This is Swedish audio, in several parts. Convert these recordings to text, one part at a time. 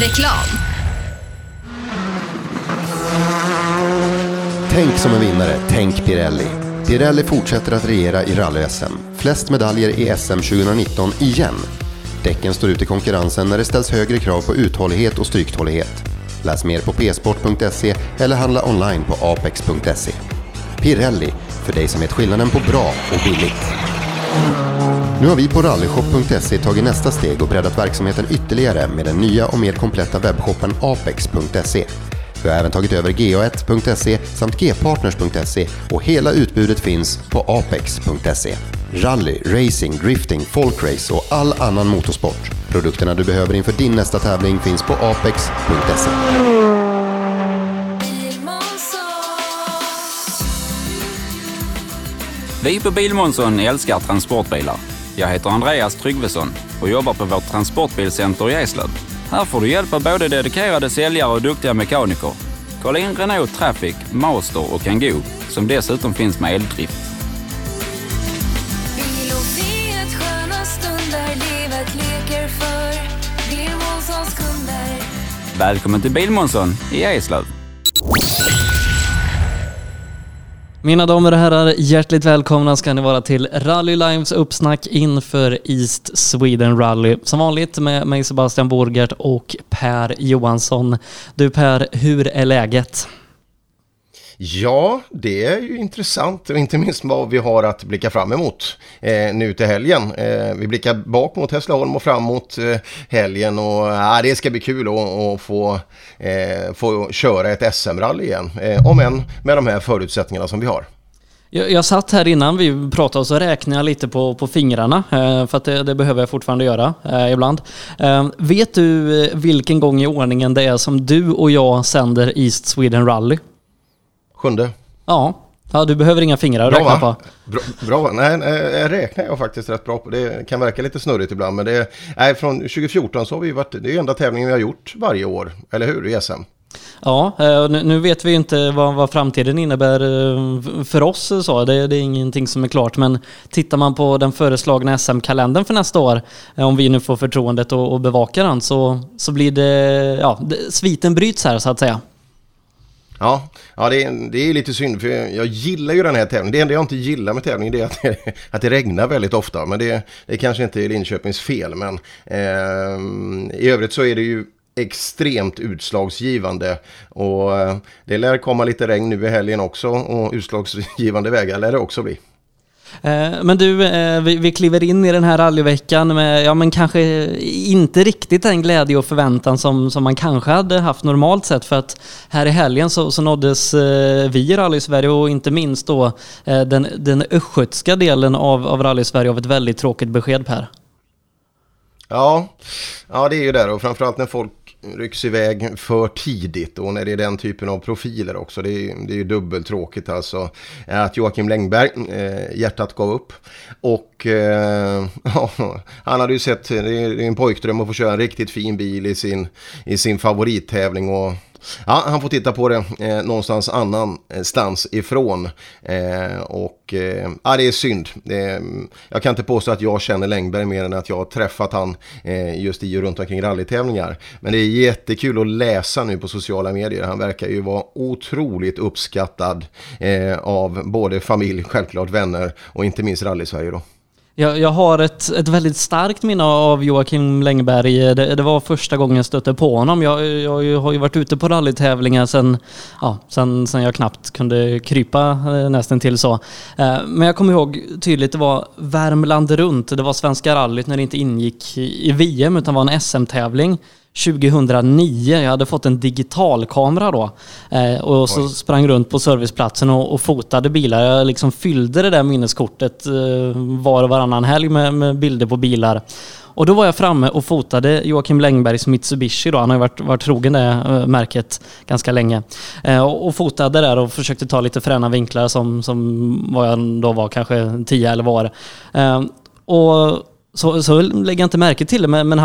Reklam. Tänk som en vinnare, tänk Pirelli. Pirelli fortsätter att regera i rally-SM. Flest medaljer i SM 2019 igen. Däcken står ut i konkurrensen när det ställs högre krav på uthållighet och strykhållighet. Läs mer på psport.se eller handla online på apex.se. Pirelli, för dig som vet skillnaden på bra och billigt. Nu har vi på rallyshop.se tagit nästa steg och breddat verksamheten ytterligare med den nya och mer kompletta webbshoppen apex.se. Vi har även tagit över go1.se samt gpartners.se och hela utbudet finns på apex.se. Rally, racing, drifting, folkrace och all annan motorsport. Produkterna du behöver inför din nästa tävling finns på apex.se. Vi på Bilmånsson älskar transportbilar. Jag heter Andreas Tryggvedsson och jobbar på vårt transportbilcenter i Eslöv. Här får du hjälp av både dedikerade säljare och duktiga mekaniker. Kolla in Renault Traffic, Master och Kangoo, som dessutom finns med eldrift. Välkommen till Bilmånsson i Eslöv. Mina damer och herrar, hjärtligt välkomna ska ni vara till Rally Lives uppsnack inför East Sweden Rally. Som vanligt med mig Sebastian Borgert och Per Johansson. Du Per, hur är läget? Ja, det är ju intressant och inte minst vad vi har att blicka fram emot nu till helgen. Vi blickar bak mot Hässleholm och fram mot helgen och det ska bli kul att få köra ett SM-rally igen. Om än med de här förutsättningarna som vi har. Jag satt här innan vi pratade och så räknade jag lite på fingrarna för att det behöver jag fortfarande göra ibland. Vet du vilken gång i ordningen det är som du och jag sänder East Sweden Rally? 7:e. Ja, du behöver inga fingrar att räkna på. Bra. Nej, räknar jag faktiskt rätt bra på. Det kan verka lite snurrigt ibland, men från 2014 så har vi varit, det är enda tävlingen vi har gjort varje år, eller hur, i SM. Ja, nu vet vi inte vad framtiden innebär för oss. Så. Det är ingenting som är klart, men tittar man på den föreslagna SM-kalendern för nästa år, om vi nu får förtroendet och bevakar den, så blir det, sviten bryts här så att säga. Ja, det är lite synd för jag gillar ju den här tävlingen. Det enda jag inte gillar med tävlingen är att det regnar väldigt ofta. Men det kanske inte är Linköpings fel. Men i övrigt så är det ju extremt utslagsgivande. Och det lär komma lite regn nu i helgen också. Och utslagsgivande vägar lär det också bli. Men du, vi kliver in i den här rallyveckan med men kanske inte riktigt den glädje och förväntan som man kanske hade haft normalt sett, för att här i helgen så nåddes vi i Rally Sverige och inte minst då den östgötska delen av Rally Sverige av ett väldigt tråkigt besked, Per. Ja, det är ju där, och framförallt när folk rycks iväg för tidigt och när det är den typen av profiler också. Det är ju dubbeltråkigt alltså att Joakim Längberg hjärtat gav upp och han hade ju sett, det är en pojkdröm att få köra en riktigt fin bil i sin favorittävling och han får titta på det någonstans annanstans ifrån det är synd. Jag kan inte påstå att jag känner Längberg mer än att jag har träffat han just i och runt omkring rallytävlingar, men det är jättekul att läsa nu på sociala medier. Han verkar ju vara otroligt uppskattad av både familj, självklart vänner och inte minst Rally-Sverige då. Jag har ett väldigt starkt minne av Joakim Längberg. Det var första gången jag stötte på honom. Jag har ju varit ute på rallytävlingar sen jag knappt kunde krypa nästan till så. Men jag kommer ihåg tydligt, det var Värmland runt. Det var Svenska rallyt när det inte ingick i VM utan var en SM-tävling. 2009, jag hade fått en digitalkamera då och så sprang runt på serviceplatsen och fotade bilar. Jag liksom fyllde det där minneskortet var och varannan helg med bilder på bilar. Och då var jag framme och fotade Joakim Längbergs Mitsubishi då. Han har ju varit trogen det märket ganska länge. Och fotade där och försökte ta lite fräna vinklar som vad jag då var kanske 10 eller var. Så lägger jag inte märke till det, men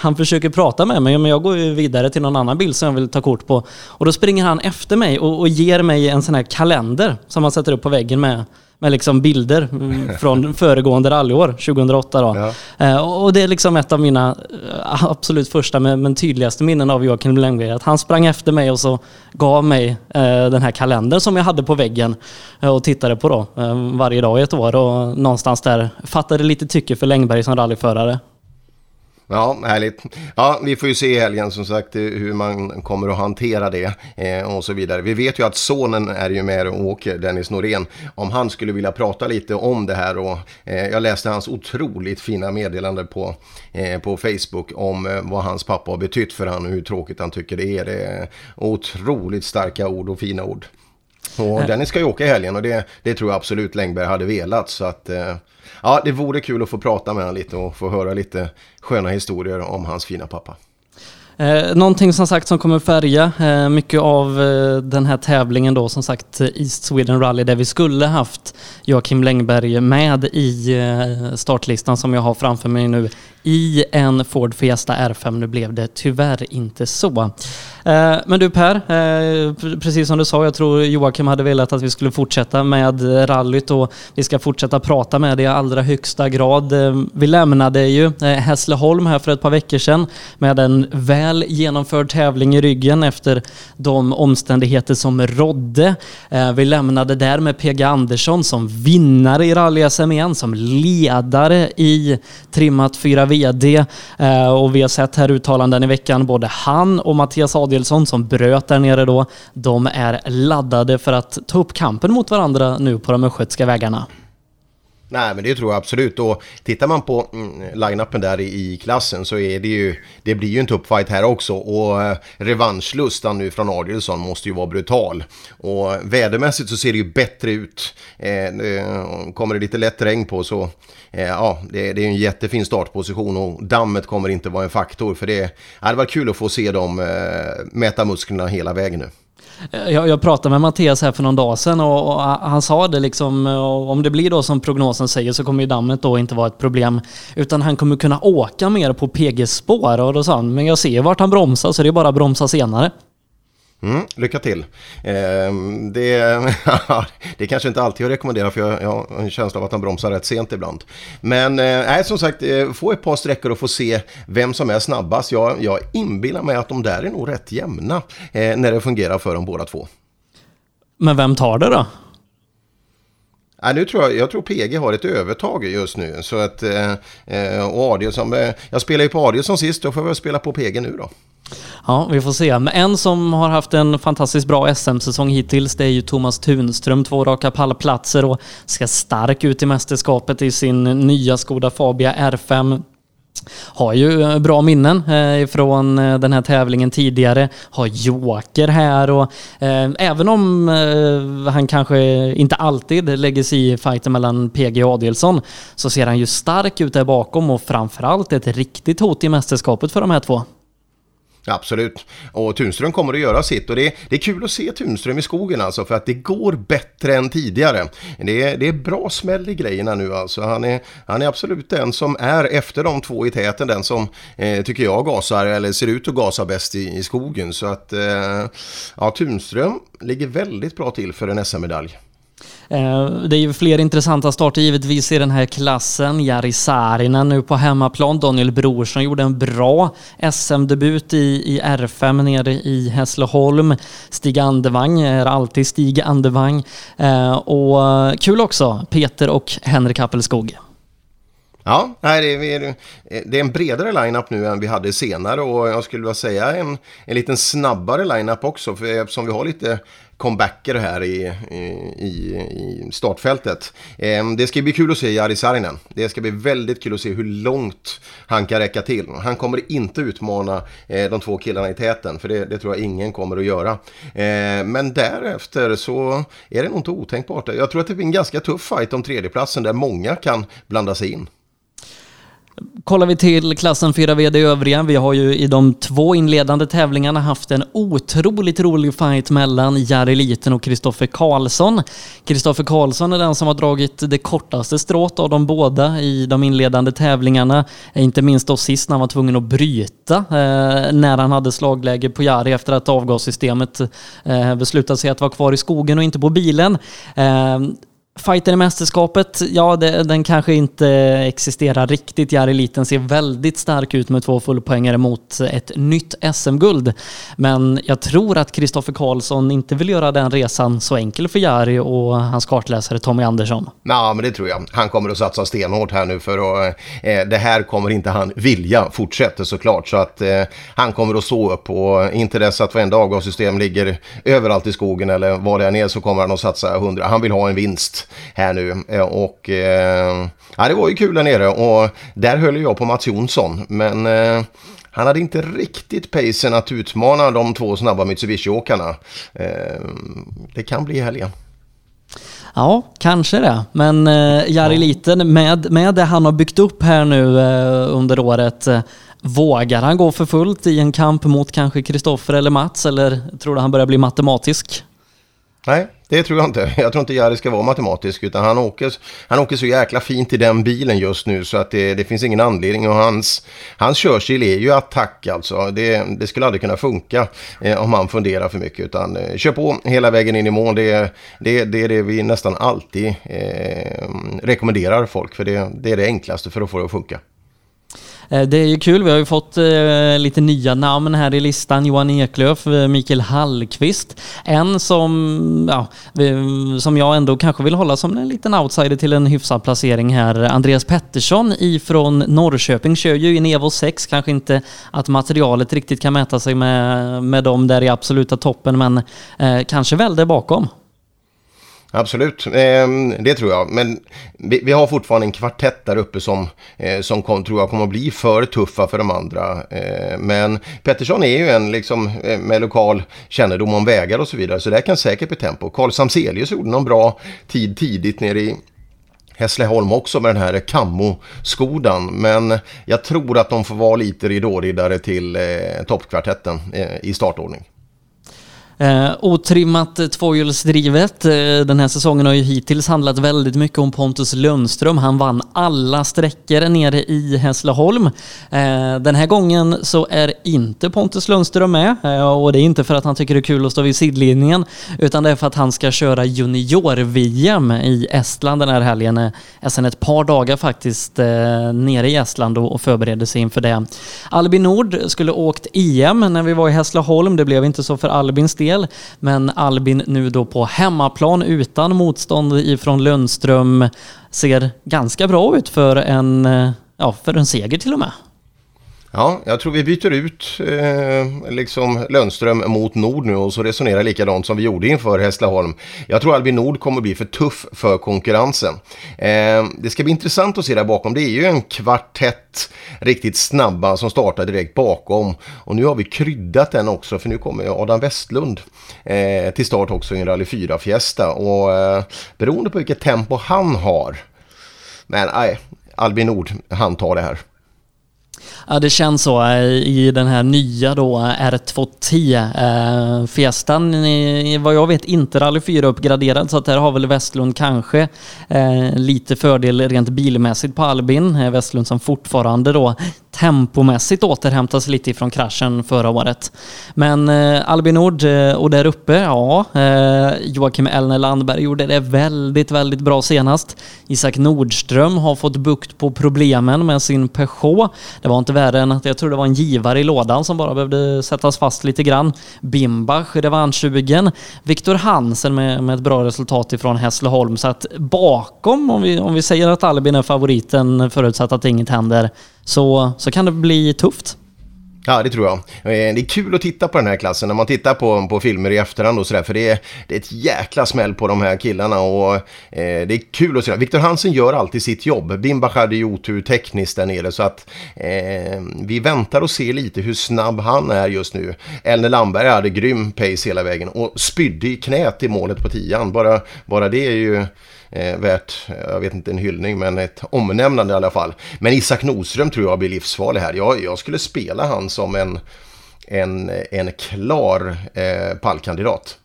han försöker prata med mig, men jag går ju vidare till någon annan bild som jag vill ta kort på. Och då springer han efter mig och ger mig en sån här kalender som han sätter upp på väggen med med liksom bilder från föregående rallyår 2008 då. Ja. Och det är liksom ett av mina absolut första men tydligaste minnen av Joakim Längberg, att han sprang efter mig och så gav mig den här kalendern som jag hade på väggen och tittade på då varje dag i ett år, och någonstans där fattade lite tycke för Längberg som rallyförare. Ja, härligt. Ja, vi får ju se i helgen som sagt hur man kommer att hantera det och så vidare. Vi vet ju att sonen är ju med och åker, Dennis Norén, om han skulle vilja prata lite om det här. Och jag läste hans otroligt fina meddelande på Facebook om vad hans pappa har betytt för han och hur tråkigt han tycker det är. Det är otroligt starka ord och fina ord. Och Dennis ska ju åka i helgen, och det tror jag absolut Längberg hade velat, så att... Ja, det vore kul att få prata med honom lite och få höra lite sköna historier om hans fina pappa. Någonting som sagt som kommer färga mycket av den här tävlingen då, som sagt East Sweden Rally, där vi skulle haft Joakim Längberg med i startlistan som jag har framför mig nu i en Ford Fiesta R5. Nu blev det tyvärr inte så. Men du Per, precis som du sa, jag tror Joakim hade velat att vi skulle fortsätta med rallyt, och vi ska fortsätta prata med det i allra högsta grad. Vi lämnade ju Hässleholm här för ett par veckor sedan med en väl genomförd tävling i ryggen efter de omständigheter som rådde. Vi lämnade där med Pega Andersson som vinnare i rally-SM igen, som ledare i trimmat 4 VD, och vi har sett här uttalanden i veckan, både han och Mattias Adelsson som bröt där nere då, de är laddade för att ta upp kampen mot varandra nu på de östgötska vägarna. Nej, men det tror jag absolut, och tittar man på line-upen där i klassen så är det blir ju en tuppfight här också, och revanschlustan nu från Adelsson måste ju vara brutal, och vädermässigt så ser det ju bättre ut, kommer det lite lätt regn på så ja, det är en jättefin startposition, och dammet kommer inte vara en faktor, för det hade varit kul att få se dem mäta musklerna hela vägen nu. Jag pratade med Mattias här för någon dag sedan, och han sa det liksom, om det blir då som prognosen säger så kommer ju dammet då inte vara ett problem, utan han kommer kunna åka mer på PG-spår, och då sa han, men jag ser vart han bromsar så det är bara att bromsa senare. Lycka till. Det kanske inte alltid jag rekommenderar, för jag har en känsla av att han bromsar rätt sent ibland. Men som sagt, få ett par sträckor och få se vem som är snabbast. Jag inbillar mig att de där är nog rätt jämna när det fungerar för dem båda två. Men vem tar det då? Nu tror jag tror PG har ett övertag just nu. Så att, och Adielsson, jag spelar ju på Adielsson sist, då får jag spela på PG nu då. Ja, vi får se. Men en som har haft en fantastiskt bra SM-säsong hittills, det är ju Thomas Thunström, 2 raka pallplatser och ska stark ut i mästerskapet i sin nya Skoda Fabia R5. Har ju bra minnen från den här tävlingen tidigare, har joker här, och även om han kanske inte alltid lägger sig i fighten mellan PG och Adelsson, så ser han ju stark ut där bakom, och framförallt ett riktigt hot i mästerskapet för de här två. Absolut, och Thunström kommer att göra sitt, och det är kul att se Thunström i skogen alltså, för att det går bättre än tidigare. Det är bra smäll i grejerna nu alltså, han är absolut den som är efter de två i täten, den som tycker jag gasar eller ser ut att gasa bäst i skogen, så att Thunström ligger väldigt bra till för en SM-medalj. Det är ju fler intressanta starter givetvis i den här klassen. Jari Saarinen nu på hemmaplan, Daniel Brorsson gjorde en bra SM-debut i R5 nere i Hässleholm. Stig Andervang är alltid Stig Andervang, och kul också Peter och Henrik Appelskog. Ja, det är en bredare lineup nu än vi hade senare, och jag skulle vilja säga en liten snabbare lineup också, för eftersom vi har lite comebacker här i startfältet. Det ska bli kul att se Jari Saarinen. Det ska bli väldigt kul att se hur långt han kan räcka till. Han kommer inte utmana de två killarna i täten, för det tror jag ingen kommer att göra. Men därefter så är det nog inte otänkbart. Jag tror att det blir en ganska tuff fight om tredjeplatsen där många kan blanda sig in. Kollar vi till klassen 4 VD övriga, vi har ju i de två inledande tävlingarna haft en otroligt rolig fight mellan Jerry Liten och Kristoffer Karlsson. Kristoffer Karlsson är den som har dragit det kortaste strået av de båda i de inledande tävlingarna, inte minst då sist när han var tvungen att bryta när han hade slagläge på Jerry efter att avgassystemet beslutade sig att vara kvar i skogen och inte på bilen. Fighten i mästerskapet, ja den kanske inte existerar riktigt. Jerry Liten ser väldigt stark ut med 2 fullpoängare mot ett nytt SM-guld. Men jag tror att Kristoffer Karlsson inte vill göra den resan så enkel för Jerry och hans kartläsare Tommy Andersson. Ja, men det tror jag. Han kommer att satsa stenhårt här nu för att, det här kommer inte han vilja fortsätta såklart. Så att han kommer att stå upp och inte dess att varenda avgassystem ligger överallt i skogen eller var det är nere så kommer han att satsa 100. Han vill ha en vinst här nu och ja, det var ju kul där nere och där höll jag på Mats Jonsson men han hade inte riktigt pacen att utmana de 2 snabba Mitsubishi-åkarna. Det kan bli helgen. Ja, kanske det. Men Jerry Liten med det han har byggt upp här nu under året, vågar han gå för fullt i en kamp mot kanske Kristoffer eller Mats eller tror du han börjar bli matematisk? Nej, det tror jag inte. Jag tror inte Jerry ska vara matematisk utan han åker så jäkla fint i den bilen just nu så att det finns ingen anledning och hans körstil är ju attack alltså. Det skulle aldrig kunna funka om han funderar för mycket utan kör på hela vägen in i mål. Det är det vi nästan alltid rekommenderar folk för det är det enklaste för att få det att funka. Det är ju kul, vi har ju fått lite nya namn här i listan. Johan Eklöf, Mikael Hallqvist. En som jag ändå kanske vill hålla som en liten outsider till en hyfsad placering här. Andreas Pettersson ifrån Norrköping kör ju i Evo 6. Kanske inte att materialet riktigt kan mäta sig med dem där i absoluta toppen men kanske väl där bakom. Absolut, det tror jag. Men vi har fortfarande en kvartett där uppe som tror jag kommer att bli för tuffa för de andra. Men Pettersson är ju en liksom, med lokal kännedom om vägar och så vidare. Så det kan säkert bli tempo. Carl Samselius gjorde någon bra tid tidigt nere i Hässleholm också med den här Kammo-skodan. Men jag tror att de får vara lite ridåriddare till toppkvartetten i startordning. Otrimmat tvåhjulsdrivet. Den här säsongen har ju hittills handlat väldigt mycket om Pontus Lundström. Han vann alla sträckor nere i Hässleholm. Den här gången så är inte Pontus Lundström med. Och det är inte för att han tycker det är kul att stå vid sidlinjen. Utan det är för att han ska köra junior-VM i Estland den här helgen. Sen ett par dagar faktiskt nere i Estland och förbereder sig inför det. Albin Nord skulle åkt EM när vi var i Hässleholm. Det blev inte så för Albins del. Men Albin nu då på hemmaplan utan motstånd ifrån Lundström ser ganska bra ut för en seger till och med. Ja, jag tror vi byter ut liksom Lundström mot Nord nu och så resonerar likadant som vi gjorde inför Hässleholm. Jag tror Albin Nord kommer bli för tuff för konkurrensen. Det ska bli intressant att se där bakom. Det är ju en kvartett riktigt snabba som startar direkt bakom. Och nu har vi kryddat den också för nu kommer Adam Westlund till start också i en Rally 4-fiesta. Och beroende på vilket tempo han har. Men nej, Albin Nord, han tar det här. Ja, det känns så i den här nya då R2T Fiestan, vad jag vet inte Rally 4 uppgraderad så att här har väl Westlund kanske lite fördel rent bilmässigt på Albin. Westlund som fortfarande då tempomässigt återhämtas lite från kraschen förra året. Men Albin Nord och där uppe, Joakim Längberg gjorde det väldigt, väldigt bra senast. Isak Nordström har fått bukt på problemen med sin Peugeot. Det var inte värre än att jag tror det var en givare i lådan som bara behövde sättas fast lite grann. Bimbach i revanschsugen. Viktor Hansen med ett bra resultat ifrån Hässleholm. Så att bakom, om vi säger att Albin är favoriten förutsatt att inget händer, så kan det bli tufft. Ja, det tror jag. Det är kul att titta på den här klassen när man tittar på filmer i efterhand och sådär, för det är ett jäkla smäll på de här killarna och det är kul att se. Viktor Hansen gör alltid sitt jobb. Bimbach hade ju otur tekniskt där nere så att vi väntar och ser lite hur snabb han är just nu. Elne Landberg hade grym pace hela vägen och spydde i knät i målet på 10:an. Bara det är ju värt, jag vet inte en hyllning men ett omnämnande i alla fall. Men Isak Nordström tror jag blir livsfarlig här. Jag skulle spela han som en klar pallkandidat.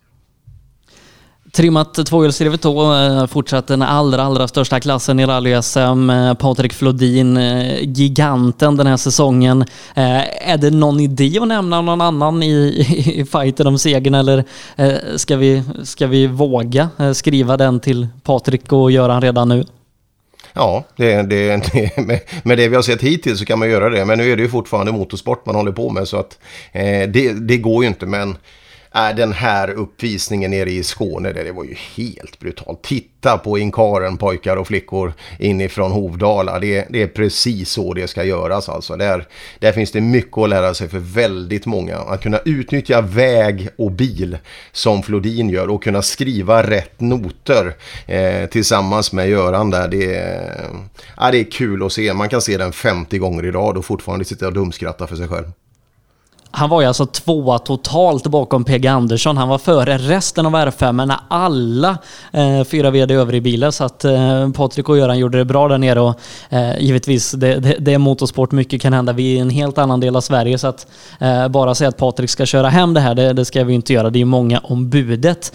Trimmat tvåhjulsdrivet då, fortsatt den allra största klassen i rally-SM. Patrik Flodin, giganten den här säsongen. Är det någon idé att nämna någon annan i fighten om segern, eller ska vi våga skriva den till Patrik och Göran redan nu? Ja, med det vi har sett hittills så kan man göra det. Men nu är det ju fortfarande motorsport man håller på med, så att det går ju inte. Men den här uppvisningen nere i Skåne, det var ju helt brutalt. Titta på inkaren, pojkar och flickor inifrån Hovdala. Det är precis så det ska göras. Alltså. Där finns det mycket att lära sig för väldigt många. Att kunna utnyttja väg och bil som Flodin gör och kunna skriva rätt noter tillsammans med Göran där. Det är kul att se. Man kan se den 50 gånger i rad och fortfarande sitta och dumskratta för sig själv. Han var ju alltså tvåa totalt bakom Pega Andersson. Han var före resten av R5, men alla fyra vd övrig bilar. Så att Patrik och Göran gjorde det bra där nere. Och givetvis, det är motorsport. Mycket kan hända. Vi är en helt annan del av Sverige. Så att bara säga att Patrik ska köra hem det här, det ska vi inte göra. Det är många om budet.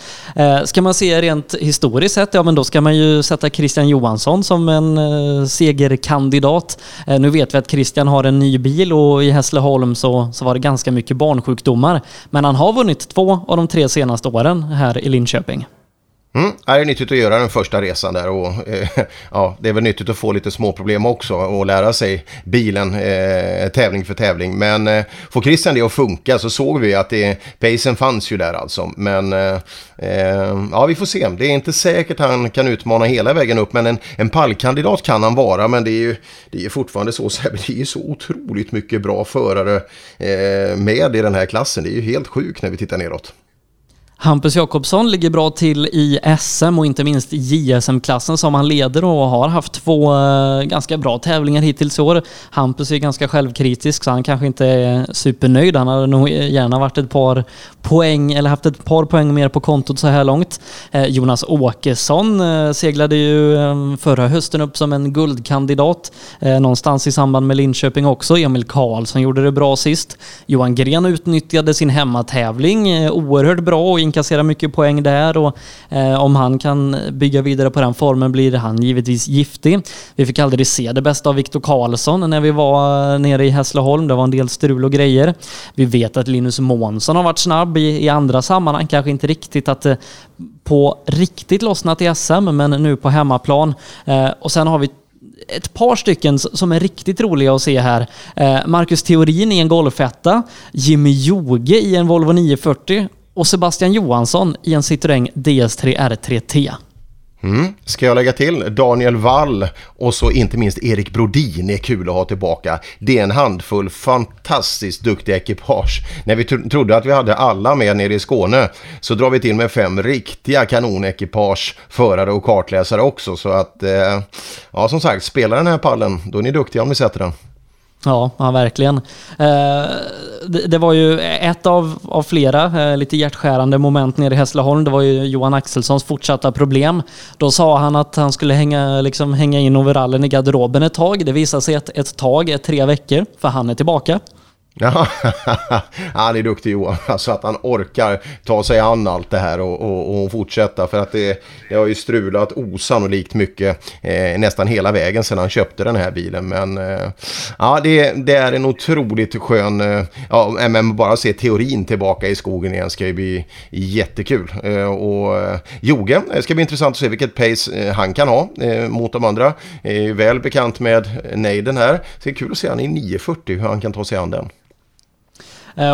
Ska man se rent historiskt sett, ja men då ska man ju sätta Christian Johansson som en segerkandidat. Nu vet vi att Christian har en ny bil, och i Hässleholm så var det ganska mycket barnsjukdomar, men han har vunnit 2 av de 3 senaste åren här i Linköping. Det är nyttigt att göra den första resan där, och det är väl nyttigt att få lite små problem också och lära sig bilen tävling för tävling, men får Christian det att funka så såg vi att pacen fanns ju där alltså, men vi får se. Det är inte säkert han kan utmana hela vägen upp, men en pallkandidat kan han vara, men det är fortfarande det är ju så otroligt mycket bra förare med i den här klassen. Det är ju helt sjukt när vi tittar neråt. Hampus Jakobsson ligger bra till i SM och inte minst JSM-klassen som han leder och har haft 2 ganska bra tävlingar hittills i år. Hampus är ganska självkritisk, så han kanske inte är supernöjd. Han hade nog gärna varit haft ett par poäng mer på kontot så här långt. Jonas Åkesson seglade ju förra hösten upp som en guldkandidat någonstans i samband med Linköping också. Emil Karlsson gjorde det bra sist. Johan Gren utnyttjade sin hemmatävling oerhört bra och inkasserar mycket poäng där, och om han kan bygga vidare på den formen blir han givetvis giftig. Vi fick aldrig se det bästa av Viktor Karlsson när vi var nere i Hässleholm. Det var en del strul och grejer. Vi vet att Linus Månsson har varit snabb i andra sammanhang, kanske inte riktigt att på riktigt lossnat i SM, men nu på hemmaplan. Och sen har vi ett par stycken som är riktigt roliga att se här. Marcus Teorin i en golfetta, Jimmy Joge i en Volvo 940 och Sebastian Johansson i en Citroën DS3 R3T. Ska jag lägga till Daniel Wall och så inte minst Erik Brodin är kul att ha tillbaka. Det är en handfull fantastiskt duktiga ekipage. När vi trodde att vi hade alla med nere i Skåne så drar vi till med 5 riktiga kanonekipage, förare och kartläsare också. Så att som sagt, spela den här pallen, då är ni duktiga om ni sätter den. Ja, verkligen. Det var ju ett av flera lite hjärtskärande moment nere i Hässleholm. Det var ju Johan Axelssons fortsatta problem. Då sa han att han skulle hänga in overallen i garderoben ett tag. Det visade sig att ett tag är 3 veckor, för han är tillbaka. Ja, han är duktig Johan, alltså att han orkar ta sig an allt det här och fortsätta, för att det har ju strulat osannolikt mycket nästan hela vägen sedan han köpte den här bilen, men det är en otroligt skön men bara se Teorin tillbaka i skogen igen ska ju bli jättekul, och Joge, det ska bli intressant att se vilket pace han kan ha mot de andra, väl bekant med Neiden här, så det är kul att se han i 940 hur han kan ta sig an den.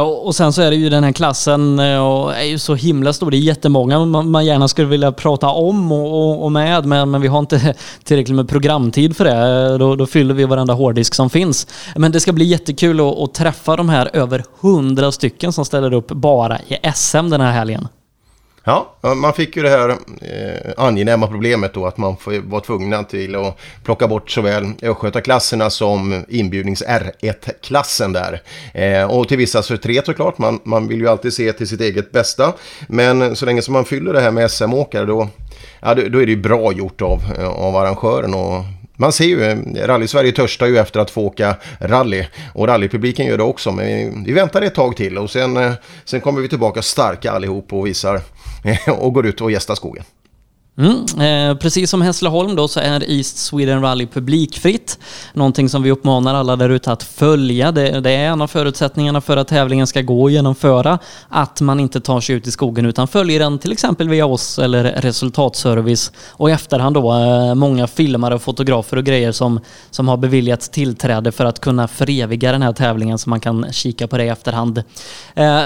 Och sen så är det ju den här klassen och är ju så himla stor. Det är jättemånga man gärna skulle vilja prata om och med, men vi har inte tillräckligt med programtid för det. Då fyller vi varenda hårddisk som finns. Men det ska bli jättekul att träffa de här över 100 stycken som ställer upp bara i SM den här helgen. Ja, man fick ju det här angenäma problemet då att man var tvungna till att plocka bort såväl östgötaklasserna som inbjudnings R1-klassen där. Och till vissa förtret såklart, man vill ju alltid se till sitt eget bästa. Men så länge som man fyller det här med SM-åkare då är det ju bra gjort av arrangören, och man ser ju, Rally Sverige törstar ju efter att få åka rally, och rallypubliken gör det också, men vi väntar ett tag till och sen kommer vi tillbaka starka allihop och visar och går ut och gästar skogen. Precis som Hässleholm då så är East Sweden Rally publikfritt, någonting som vi uppmanar alla där ute att följa. Det är en av förutsättningarna för att tävlingen ska gå att genomföra, att man inte tar sig ut i skogen utan följer den till exempel via oss eller resultatservice, och i efterhand då många filmare och fotografer och grejer som har beviljats tillträde för att kunna föreviga den här tävlingen, så man kan kika på det i efterhand.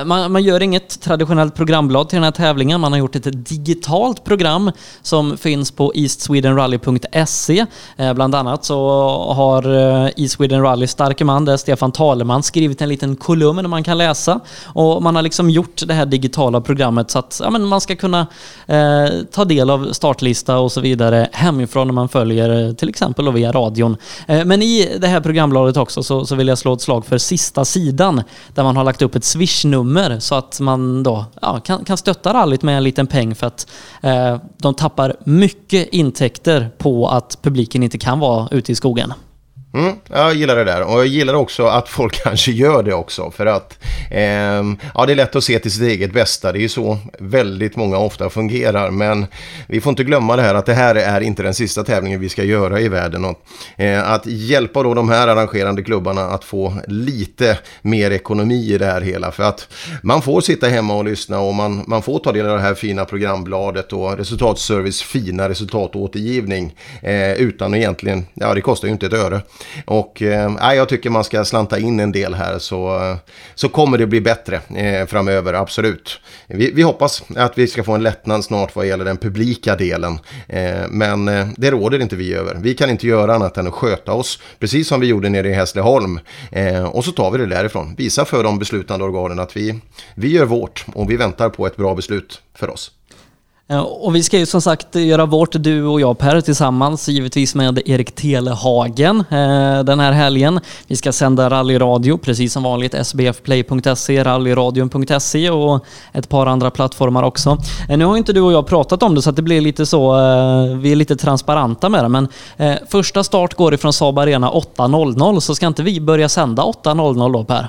Man gör inget traditionellt programblad till den här tävlingen, man har gjort ett digitalt program som finns på eastswedenrally.se. Bland annat så har East Sweden Rally starke man där, Stefan Taleman, skrivit en liten kolumn man kan läsa, och man har liksom gjort det här digitala programmet så att man ska kunna ta del av startlista och så vidare hemifrån när man följer till exempel och via radion. Men i det här programbladet också så vill jag slå ett slag för sista sidan där man har lagt upp ett swish-nummer så att man då kan stötta rallyt med en liten peng, för att de tappar mycket intäkter på att publiken inte kan vara ute i skogen. Jag gillar det där, och jag gillar också att folk kanske gör det också, för att det är lätt att se till sitt eget bästa, det är ju så väldigt många ofta fungerar, men vi får inte glömma det här att det här är inte den sista tävlingen vi ska göra i världen, och att hjälpa då de här arrangerande klubbarna att få lite mer ekonomi i det här hela, för att man får sitta hemma och lyssna och man får ta del av det här fina programbladet och resultatservice, fina resultatåtergivning utan egentligen, det kostar ju inte ett öre. Och jag tycker man ska slanta in en del här, så kommer det bli bättre framöver, absolut. Vi hoppas att vi ska få en lättnad snart vad gäller den publika delen, men det råder inte vi över. Vi kan inte göra annat än att sköta oss, precis som vi gjorde nere i Hässleholm, och så tar vi det därifrån. Visa för de beslutande organen att vi gör vårt, och vi väntar på ett bra beslut för oss. Och vi ska ju som sagt göra vårt, du och jag Per, tillsammans givetvis med Erik Telehagen den här helgen. Vi ska sända rallyradio precis som vanligt, sbfplay.se, rallyradion.se och ett par andra plattformar också. Nu har inte du och jag pratat om det, så att det blir lite så, vi är lite transparenta med det, men första start går ifrån Saab Arena 8.00, så ska inte vi börja sända 8.00 då Per?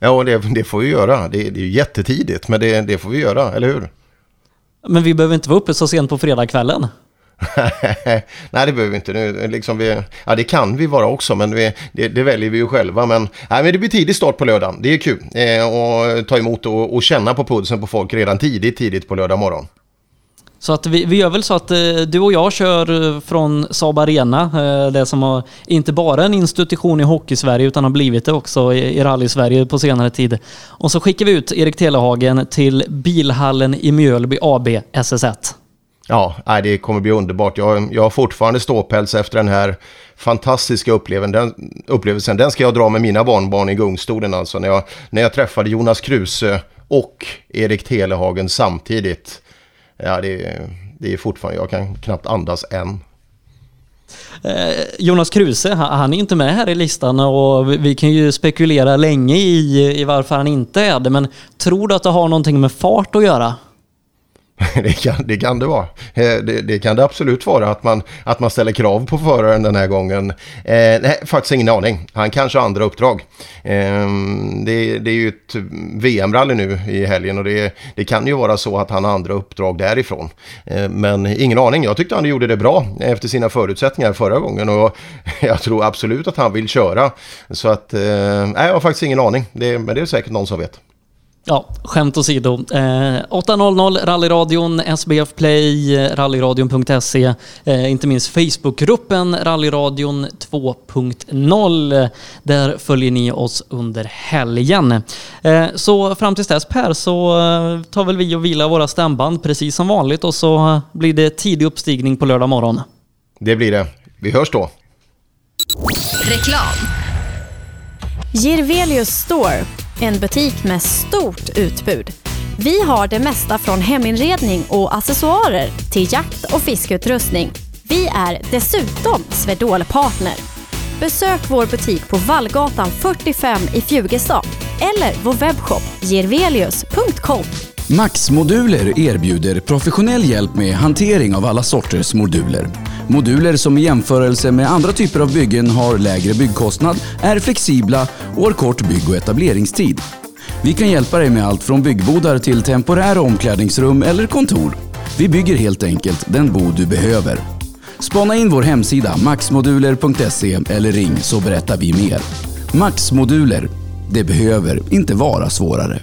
Ja, det får vi göra, det är ju jättetidigt, men det får vi göra, eller hur? Men vi behöver inte vara uppe så sent på fredagskvällen. Nej, det behöver vi inte nu. Liksom det kan vi vara också, men det väljer vi ju själva. Men det blir tidig start på lördagen. Det är kul att ta emot och känna på pulsen på folk redan tidigt på lördag morgon. Så att vi gör väl så att du och jag kör från Saab Arena, det som har inte bara en institution i hockey-Sverige utan har blivit det också i rally-Sverige på senare tid. Och så skickar vi ut Erik Telehagen till bilhallen i Mjölby AB, SS1. Ja, det kommer bli underbart. Jag har fortfarande ståpäls efter den här fantastiska upplevelsen. Den ska jag dra med mina barnbarn i gungstolen, alltså när jag träffade Jonas Kruse och Erik Telehagen samtidigt. Ja, det är fortfarande, jag kan knappt andas än. Jonas Kruse, han är inte med här i listan, och vi kan ju spekulera länge i varför han inte är det, men tror du att det har någonting med fart att göra? Det kan det vara. Det kan det absolut vara, att man ställer krav på föraren den här gången. Nej, faktiskt ingen aning. Han kanske har andra uppdrag. Det är ju ett VM-rally nu i helgen, och det kan ju vara så att han har andra uppdrag därifrån. Men ingen aning. Jag tyckte han gjorde det bra efter sina förutsättningar förra gången, och jag tror absolut att han vill köra. Så att, jag har faktiskt ingen aning. Men det är säkert någon som vet. Ja, skämt åsido. 8.00 Rallyradion, SBF Play, rallyradion.se, inte minst Facebookgruppen Rallyradion 2.0. Där följer ni oss under helgen. Så fram tills dess Per, så tar väl vi och vilar våra stämband precis som vanligt, och så blir det tidig uppstigning på lördag morgon. Det blir det. Vi hörs då. Reklam. Girvelius Store, en butik med stort utbud. Vi har det mesta från heminredning och accessoarer till jakt- och fiskeutrustning. Vi är dessutom Swedol-partner. Besök vår butik på Vallgatan 45 i Fjugestad eller vår webbshop girvelius.com. Maxmoduler erbjuder professionell hjälp med hantering av alla sorters moduler. Moduler som i jämförelse med andra typer av byggen har lägre byggkostnad, är flexibla och har kort bygg- och etableringstid. Vi kan hjälpa dig med allt från byggbodar till temporära omklädningsrum eller kontor. Vi bygger helt enkelt den bod du behöver. Spana in vår hemsida maxmoduler.se eller ring så berättar vi mer. Maxmoduler. Det behöver inte vara svårare.